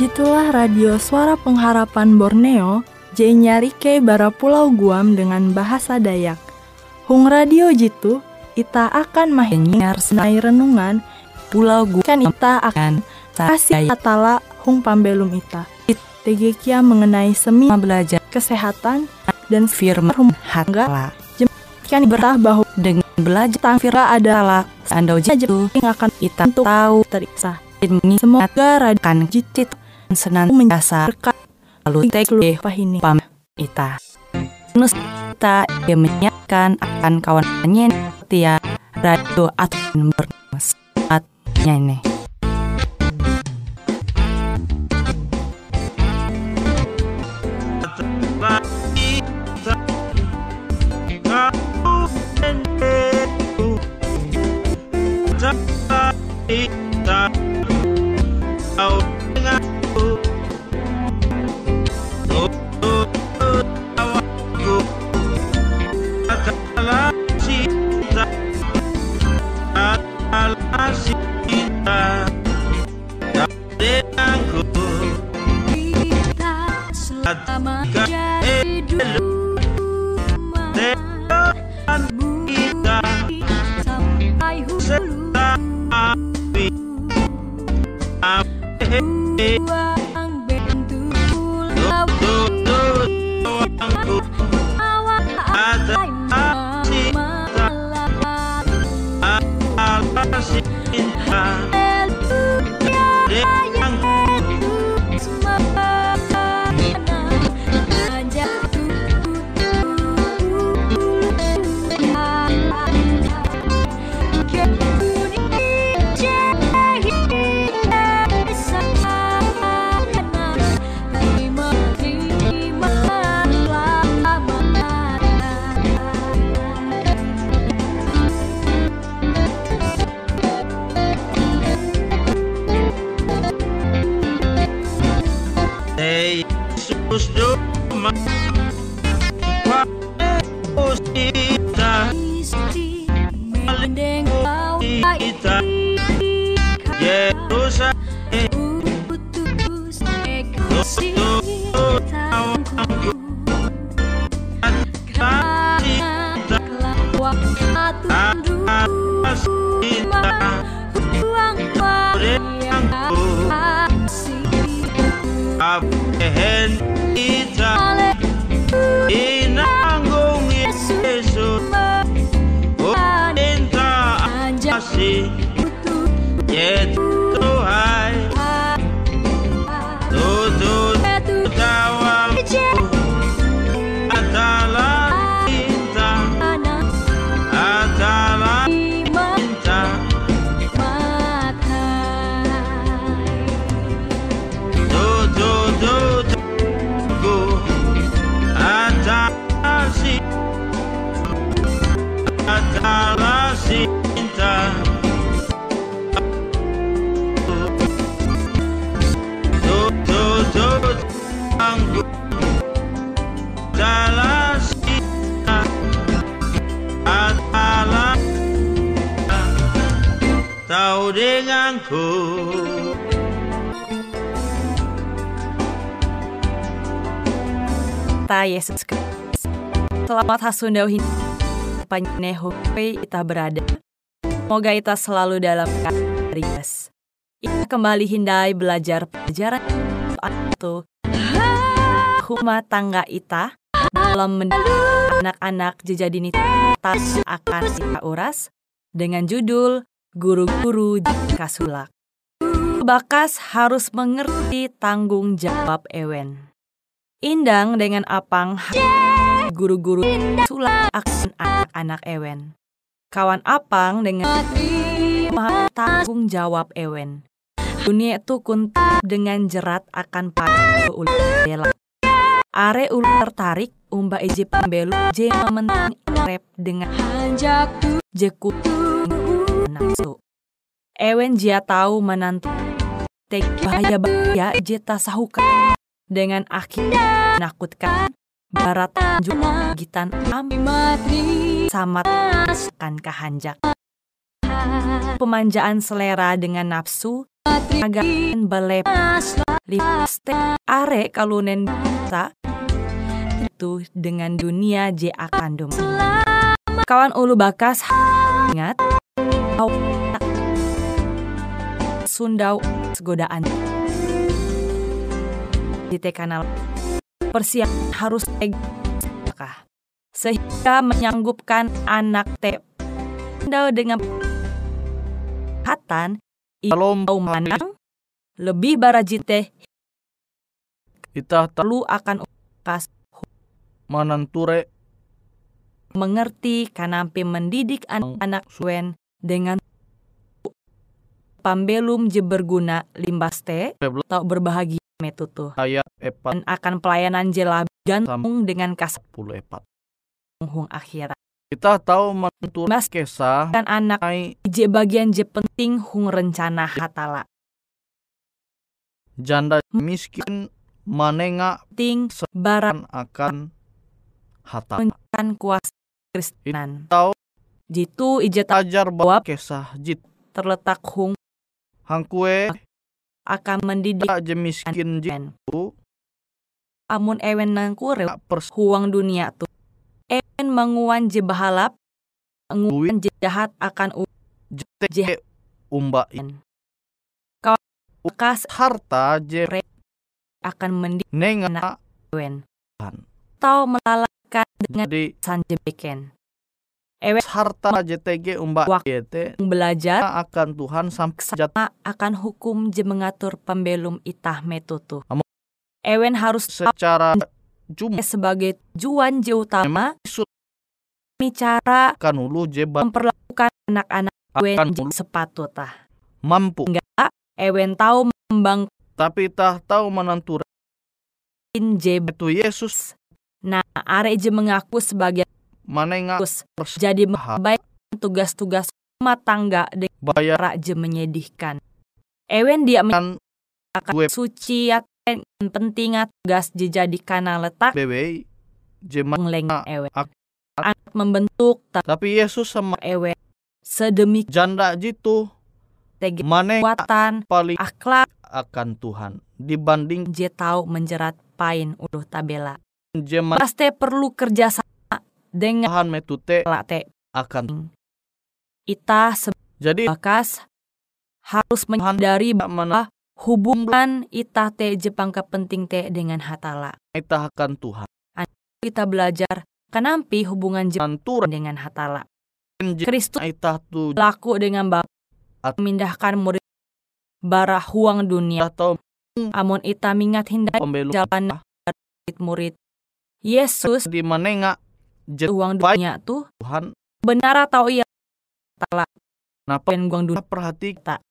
Itulah radio Suara Pengharapan Borneo, Jenyarike bara Pulau Guam dengan bahasa Dayak. Hung radio jitu, ita akan mahengar senai renungan Pulau Guam kan ita akan kasih atala hung pambelum ita. Tegekia mengenai seminar belajar kesehatan dan firman hangga. Jemkan bertah bahwa dengan belajar tang firman adalah sandau jitu yang akan ita tahu teriksa. Semoga radikan jitit senang menyasarkan lalu tekluh pahini pam ita nus ita yang menyiapkan akan kawanannya tia radio atun bermusat nyanyi. Ta Yesus Kristus, selamat hasundau hidup panyeneho kita berada. Semoga kita selalu dalam karis. Kita kembali hindai belajar pelajaran itu rumah tangga kita dalam anak-anak jejadi nita akan kita uras dengan judul Guru-guru Kasulak. Bakas harus mengerti tanggung jawab Ewen. Indang dengan Apang guru-guru sulak akan anak-anak Ewen. Kawan Apang dengan tanggung jawab Ewen. Dunia itu kuntap dengan jerat akan pada ular. Are ular tertarik umba eji pembelu je mementing rep dengan hanjak jeku nafsu. Ewen jia tahu menantu tek bahaya jeta sahukan dengan akhirnya nakutkan barat tanjung gitan amati sama akan kehanjak. Pemanjaan selera dengan nafsu agar belepas lipastek arek kalunen ta itu dengan dunia ja kandung kawan ulu bakas ingat Sundau segodaan di kanal persiapan harus sehingga menyanggupkan anak tep Sundau dengan hatan kalau mau menang lebih barajite kita perlu akan kas mananture mengerti kanampi mendidik anak-anak suen dengan pambelum je berguna limbaste tau berbahagia metutuh ayat epan akan pelayanan jela jantung dengan kas 14 hung akhirat kita tahu menentu mas kesah dan anak je bagian je penting hung rencana hatala janda miskin manenga ting sebaran akan hatala kan kuasa Kristenan tahu jitu ije tajar bahwa kesah jit terletak hung hangkue akan mendidik je miskin jitu amun ewen nangkure huang dunia tu en menguan je bahalap nguan je jahat akan je umbain kau kas harta je akan mendinga wen tau melalakan dengan sanjebeken ewen harta JTG umbak yete belajar akan Tuhan sampai akan hukum je mengatur pembelum itah metutu ewen harus secara Jum. Sebagai juan je utama bicara kan ulu je memperlakukan anak-anak ewen sepatutah mampu enggak ewen tahu membang tapi tah tahu menentukan je itu Yesus nah are je mengaku sebagai manengakus jadi baik tugas-tugas rumah tangga dengan bayar je menyedihkan ewen dia akan suci pentingat tugas dijadikan letak bebe jemangleng ewe anak membentuk tapi Yesus sama ewe sedemik janda jitu mane kuatan paling akhlak akan Tuhan dibanding je tau menjerat pain uduh tabela jeman paste perlu kerjasama dengan Tuhan metute late akan ita jadi bakas harus menghindari menah hubungan itah te Jepang kepenting te dengan hatala. Itah akan Tuhan. Kita belajar kenampi hubungan Jepang dengan hatala. Kristus itah tu laku dengan Bapa memindahkan murid bara huang dunia. Amun itah mingat hindai jalan murid. Yesus di menengah huang dunia tu Tuhan benar atau iya hatala. Napa huang dunia perhati tak.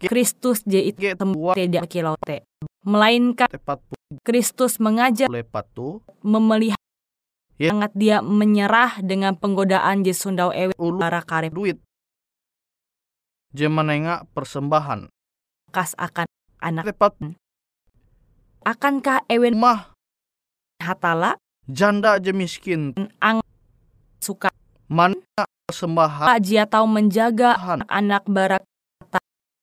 Kristus je itu tidak kilote melainkan Kristus mengajar memelihara sangat dia menyerah dengan penggodaan je Sundau ewe para karep duit je menengak persembahan kas akan anak akankah ewe mah hatala janda je miskin ang suka mana persembahan jia tahu menjaga anak barak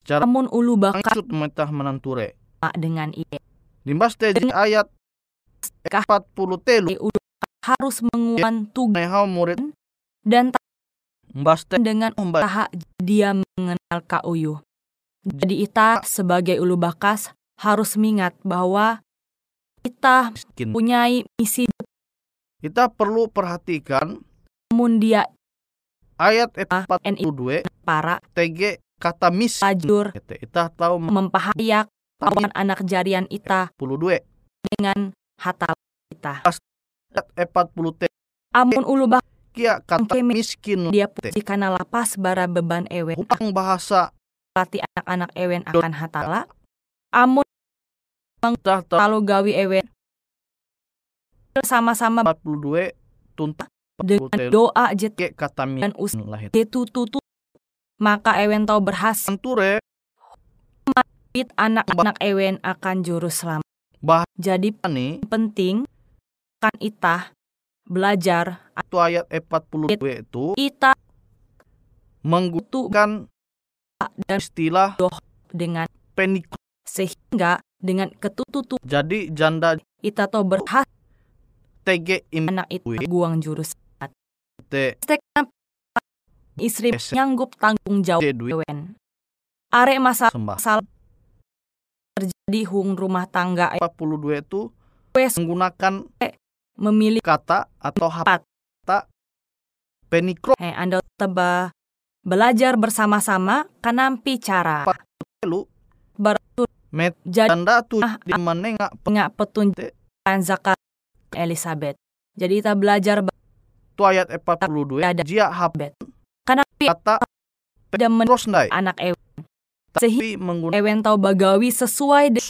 namun ulu bakal metah menanture dengan ie limbas teh ayat 40 harus menguan tugas murid dan mbas dengan umbah dia mengenal kauyu jadi ita sebagai ulu bakas harus mingat bahwa kita punyai misi kita perlu perhatikan mun dia ayat 42 para TG kata mis ajur kita tahu mempahayak paman anak jarian ita 42 dengan hatal kita 40 t amun ulubah kia kata miskin dia puji karena lapas bara beban ewen utang bahasa latih anak-anak ewen akan hatala amun mengtah kalau gawi ewen bersama-sama 42 tuntas dengan doa je kata mis itu tutu maka ewen tau berhasil mabit anak-anak ewen akan juru selamat jadi penting kan itah belajar itu ayat 40 itu itah menggunakan dan istilah doh dengan penikul sehingga dengan ketututu jadi janda itato berhak tege anak itu guang jurus istri nyanggup tanggung jawab dewen are masalah terjadi hung rumah tangga 42 itu menggunakan memilih kata atau kata penikro anda teba belajar bersama-sama kanampi cara baru janda tuh di mana nggak petunjuk zakat Elizabeth. Jadi kita belajar tu ayat 42 ada jia habet. Karena kata pada menerus anak Ewen. Sehingga menggunakan Ewen tau bagawi sesuai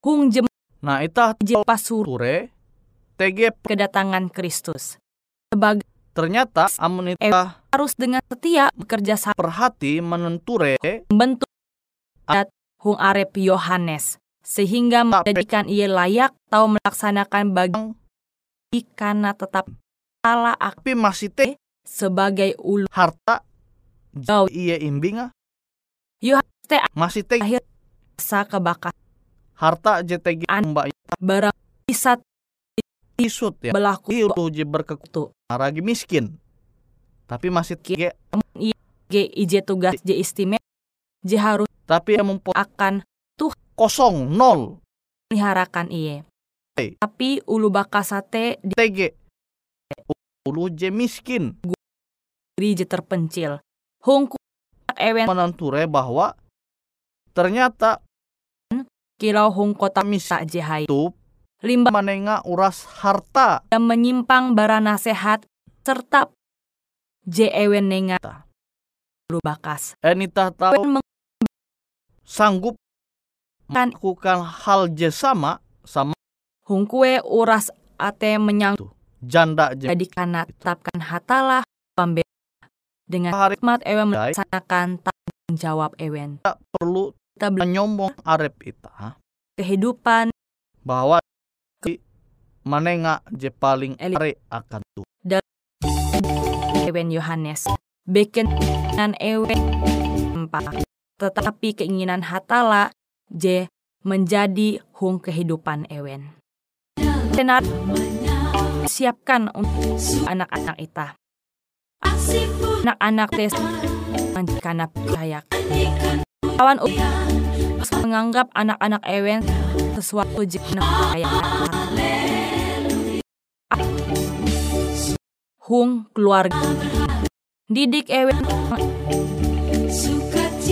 hung jem. Nah itah pasure TG kedatangan Kristus. Sebagai ternyata amunita harus dengan setia bekerja sama perhati menenture membentuk hung arep Yohanes sehingga menjadikan ia layak atau melaksanakan bagian karena tetap salah api masih te sebagai ulu harta jauh ia imbinga Yohanes te masih te akhir sa kebakar harta JTG mbak barang isat isut ya belaku itu berkekutu aragi miskin tapi masih te IJ tugas J istimewa J harus tapi yang akan tuh kosong nol meliharakan iye tapi ulu bakasate di TG ulu je miskin guri je terpencil hongku Ewen menenture bahwa ternyata kilau hong kota misa jahai tuh limba manenga uras harta dan menyimpang bara nasehat serta je Ewen nenga ulu bakas enita tahu sanggup melakukan hal je sama hungkue uras ate menyangkut janda jadi karena tetapkan hatalah pembela dengan hikmat Ewen melaksanakan tanggung jawab Ewen tak perlu kita menyombong arep ita kehidupan bahwa manenga je paling are akan tu Ewen Yohanes beken dan Ewen empat tetapi keinginan hatala J menjadi hung kehidupan Ewen. Tenar siapkan untuk anak-anak ita. Anak-anak tes menjikana percaya. Kawan menganggap anak-anak Ewen sesuatu jikana percaya. Hung keluarga didik Ewen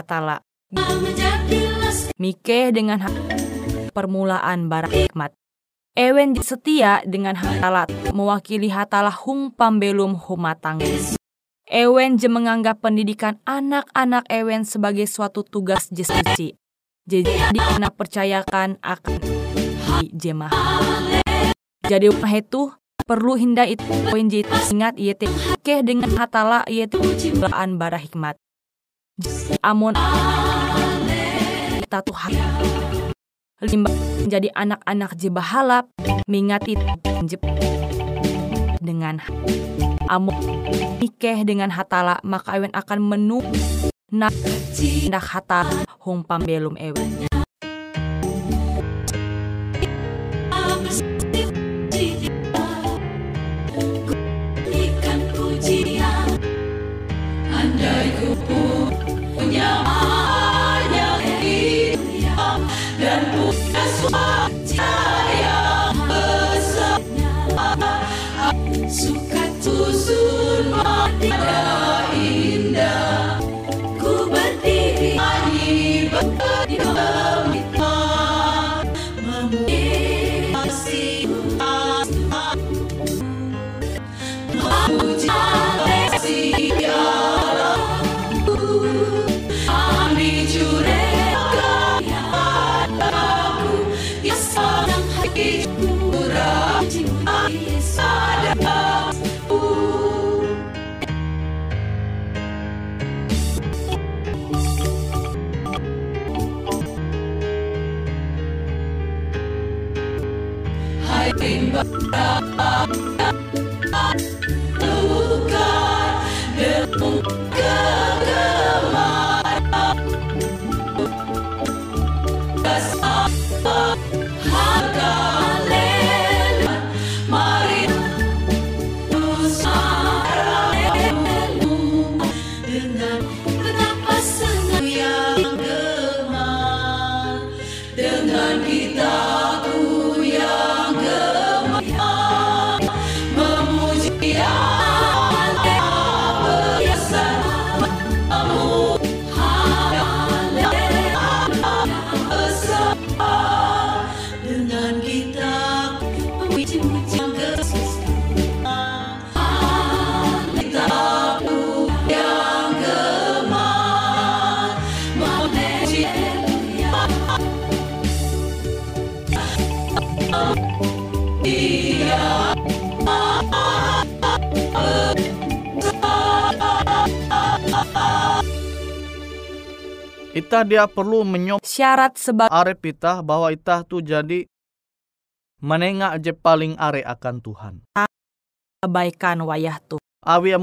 tala Mike dengan permulaan bara hikmat Ewen setia dengan hatalat mewakili hatalah hung pambelum humatang Ewen je menganggap pendidikan anak-anak Ewen sebagai suatu tugas je suci jadi anak percayakan akan jemah jadi upah itu perlu hinda itu poin je ingat yete Mike dengan hatala yete permulaan bara hikmat Amun kita Tuhan limbah menjadi anak-anak jebahalap mengingati dengan amun nikeh dengan hatala maka Ewen akan menu nak hatala hong pambelum Ewen suka susun mata indah ku berdiri di bawah Itah dia perlu menyop syarat sebab arep itah bahwa itah tu jadi menengak je paling are akan Tuhan. Abaikan wayah tu. Awi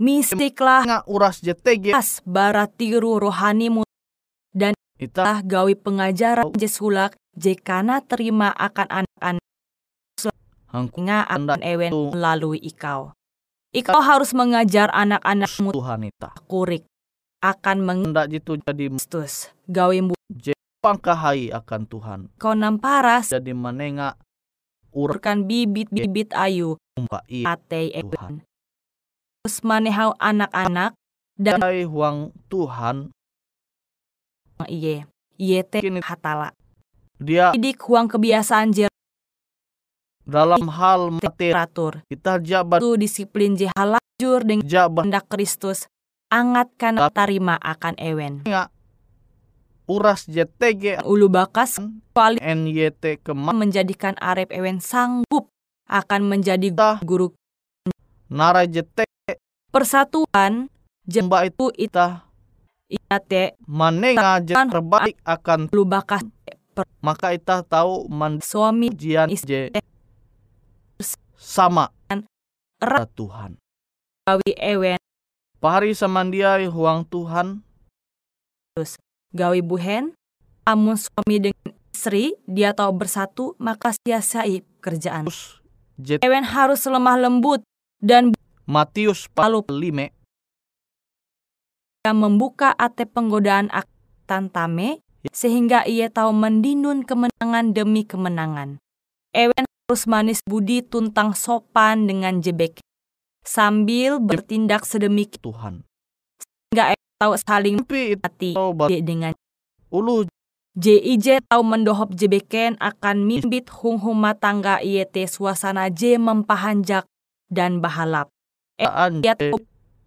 mistiklah ngak uras je tege as baratiru rohanimu dan itah gawi pengajaran je sulak je kana terima akan anak-anak ngak andan ewen melalui ikau. Ikau harus mengajar anak-anakmu Tuhan itah kurik. Akan mengendak jitu jadi mustus gawimbu jepang kahai akan Tuhan konam paras jadi menengak urkan bibit-bibit ayu atei Tuhan terus manehau anak-anak dan huang Tuhan iye yete hatala dia didik huang kebiasaan jer dalam hal teratur kita jabat tu disiplin jihalajur jur dengan jabat hendak Kristus angatkan tarima akan ewen. Uras JTG ulu bakas paling NYT kemah menjadikan arep ewen sanggup akan menjadi guru nara JT persatuan jemba itu itah iate manenga terbaik akan ulu bakas maka itah tahu man suami jian je sama Tuhan kawi ewen pahari samandiai huang Tuhan. Terus, gawi buhen, amun suami dengan istri, dia tahu bersatu, maka sia-siai pekerjaan. Ewen harus lemah lembut dan Matius palu lime. Dia membuka ate penggodaan akan tame, sehingga ia tahu mendindun kemenangan demi kemenangan. Ewen harus manis budi tuntang sopan dengan jebek. Sambil bertindak sedemikian Tuhan sehingga tahu saling hati dengan ulu jij tahu mendohop jebeken akan mimbit hunghuma tangga iete suasana j mempahanjak dan bahalap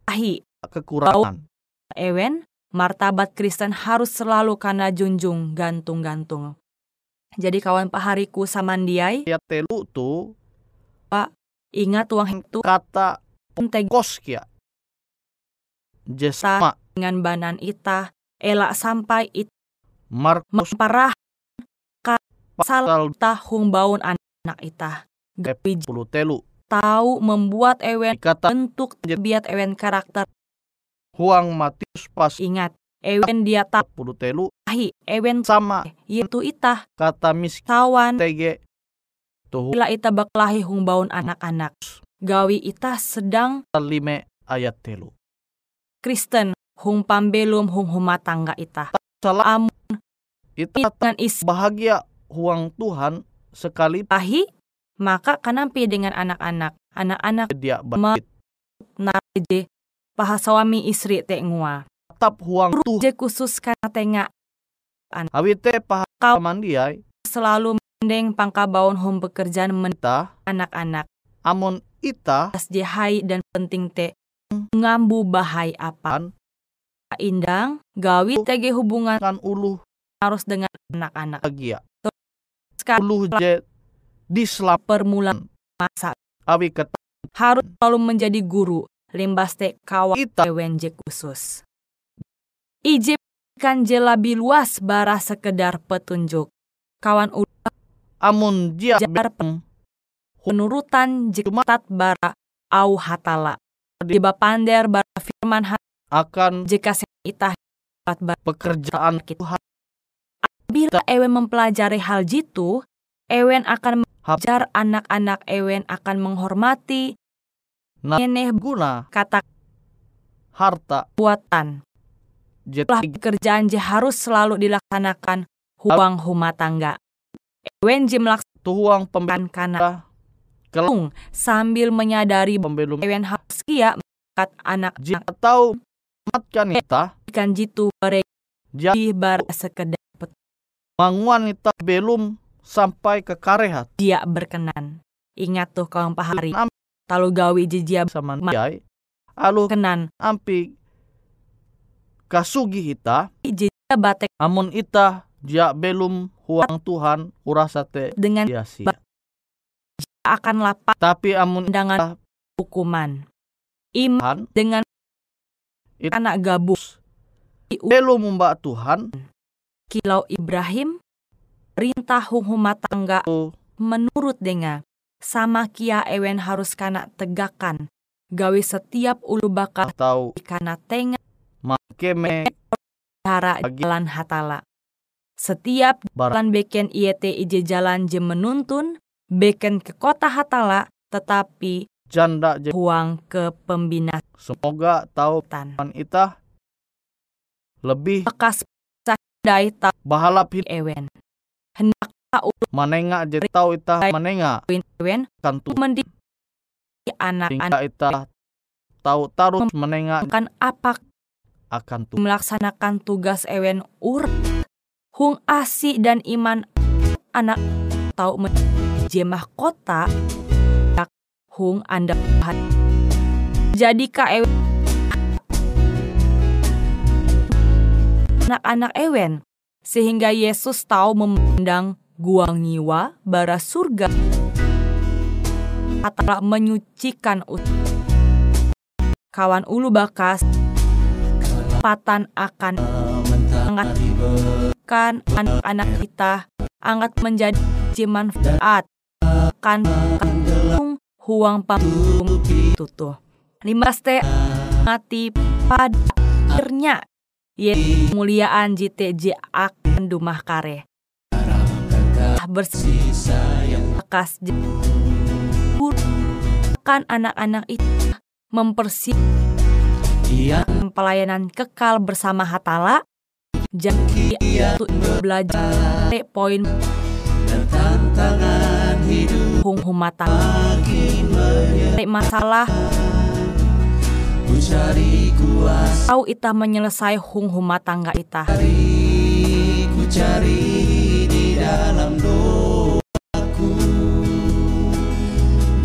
ahi kekurangan ewen martabat Kristen harus selalu kana junjung gantung-gantung. Jadi kawan pahariku samandiai ya telu tu Pak ingat uang itu kata Pentegos kia Jesama dengan banan itah elak sampai it Markus parah kasal tahung baun anak itah gapi puluh telu tahu membuat ewen kata bentuk biat ewen karakter huang Matius pas ingat ewen dia tak puluh telu ahi ewen sama yaitu itah kata miskawan tege bila itah baklahi hung baun anak-anak gawi itah sedang lime ayat telu. Kristen hung pambelum hung huma tangga itah. Salamun itah dengan is bahagia huang Tuhan sekali pahi maka kanampi dengan anak-anak. Anak-anak dia bakit naje pahasawami istri te ngua. Tap huang tu je khusus kana tengak. Awite pahaka mandiai selalu mendeng pangka baun hum pekerjaan mentah anak-anak. Amon itah as jahai dan penting te ngambu bahai apa indang gawi tege hubungan kan uluh harus dengan anak-anak agia uluh je dislap permulaan masa awi ket harus selalu menjadi guru limbas te kawa wenje khusus ije kan je labi luas bara sekedar petunjuk kawan ulah amun dia jarpeng penurutan jekumat bara au hatala diba pander bara firman akan jika itah pekerjaan kita bila ewen mempelajari hal jitu ewen akan mengajar anak-anak ewen akan menghormati neneh guna kata harta buatan jelah pekerjaan je harus selalu dilaksanakan huang huma tangga ewen je melaksanakan huang pembelaan kana kelung sambil menyadari pembelum ewen harus kia kat anak atau matkan itah ikan jitu barek jadi bara sekedar manguan itah belum sampai ke karehat dia berkenan ingat tuh kawan pahari talu gawi jijiab saman jai alu kenan ampi kasugi itah jijia batek amun itah dia belum huang Tuhan urasate dengan biasa akan lapar tapi amun dengan hukuman iman dengan anak gabus Elo mumba Tuhan. Kilau Ibrahim rintah huhuma tangga menurut denga sama kia ewen harus kana tegakan gawe setiap ulu bakal tau kana tenga makeme cara jalan hatala setiap jalan beken iet ije jalan je menuntun beken ke kota hatala tetapi janda je huang ke pembina semoga tau tan itah lebih bekas dai ta bahalap ewen hendak tau manenga je tau ita manenga ewen kantu mendi anak-anak ita tau tarus menengah kan apak akan melaksanakan tugas ewen ur hung asi dan iman anak tau menjemah kota hung anda jadi ka ewen anak-anak ewen sehingga Yesus tahu memandang guang nyiwa bara surga hatala menyucikan kawan ulu bakas patan akan kan anak-anak kita angkat menjadi jiman faat kan huang panggung tutuh limaste mati pada akhirnya Yesus muliaan JTJ akan dumah kare bersih-bekas kan anak-anak itu mempersiapkan pelayanan kekal bersama hatala jadi untuk belajar poin dan tantangan hidup humata masalah au ita menyelesai hung huma tangga ita. Ku cari di dalam doaku.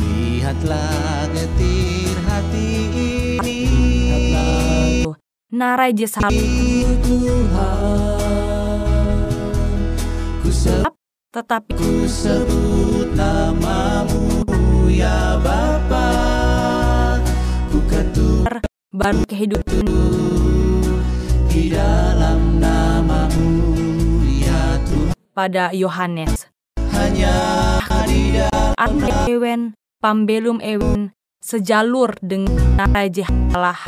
Lihatlah getir hati ini. Narai je Tuhan. Tetapi ku sebut namamu ya Bapa. Baru kehidupan di dalam namamu ya Tuhan pada Yohanes hanya di dalam ewen pambelum ewen sejalur dengan raja Allah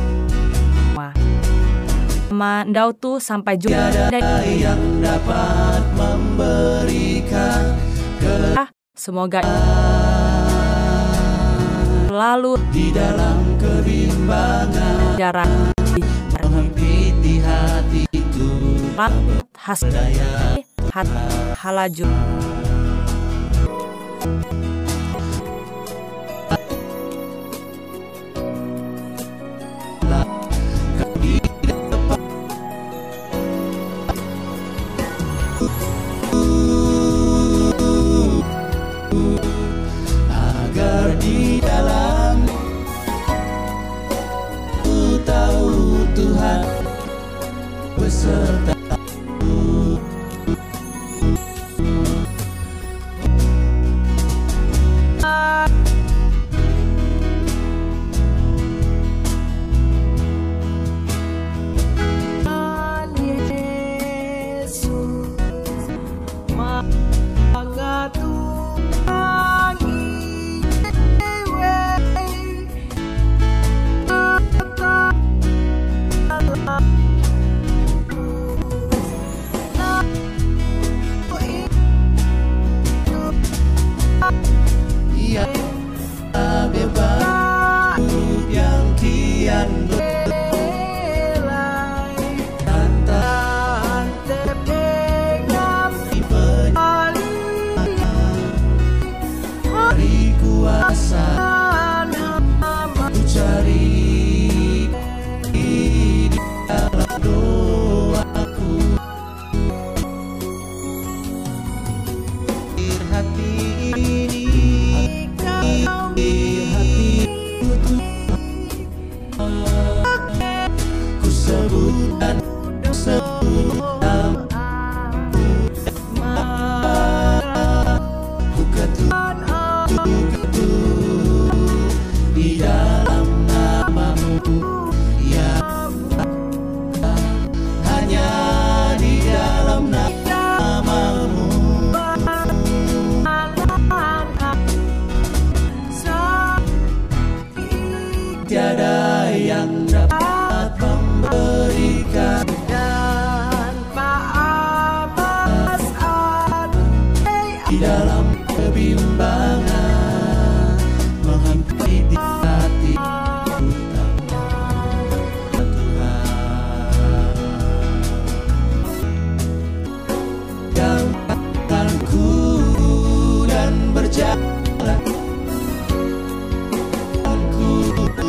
mandau tu sampai juga ada yang dapat memberikan semoga lalu di dalam kebimbangan jarak menghempit di hati itu hasdaya halaju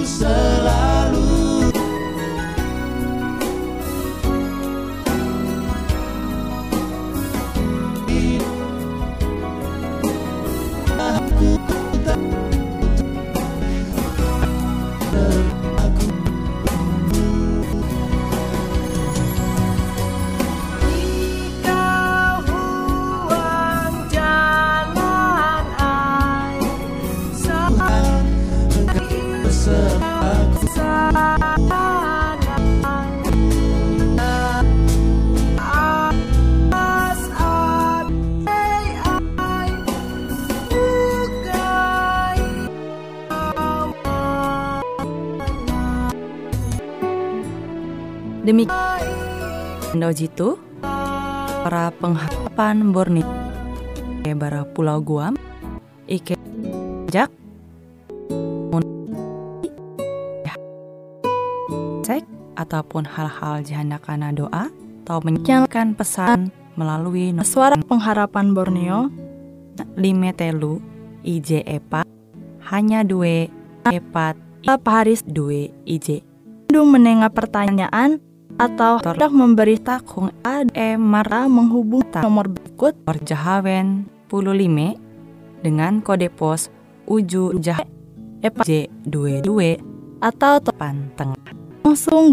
selalu. Demikian Ndojitu, para pengharapan Borneo, bara Pulau Guam, Ike Jak, cek ataupun hal-hal jahanakana doa atau menyampaikan pesan melalui suara pengharapan Borneo, Limetelu IJ Epat hanya dua Epat Paharis dua IJ. Untuk menengah pertanyaan atau hendak memberi takung AD Mara menghubungi nomor berikut Orjahawen 15 dengan kode pos Uju Jah EPJ22 atau depan tengah. Langsung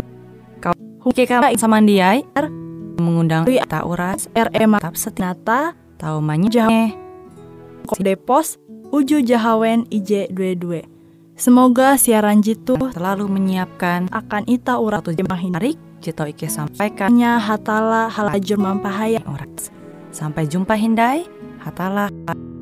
kau hukika samandiai mengundang Wita Uras RM Tap Setinata tau manjaheh kode pos Uju Jahawen IJ22. Semoga siaran Jitu selalu menyiapkan akan ita urat jemaah hinarik. Jito Ike sampaikannya hatala halajur mampahaya orang. Sampai jumpa Hindai, hatala.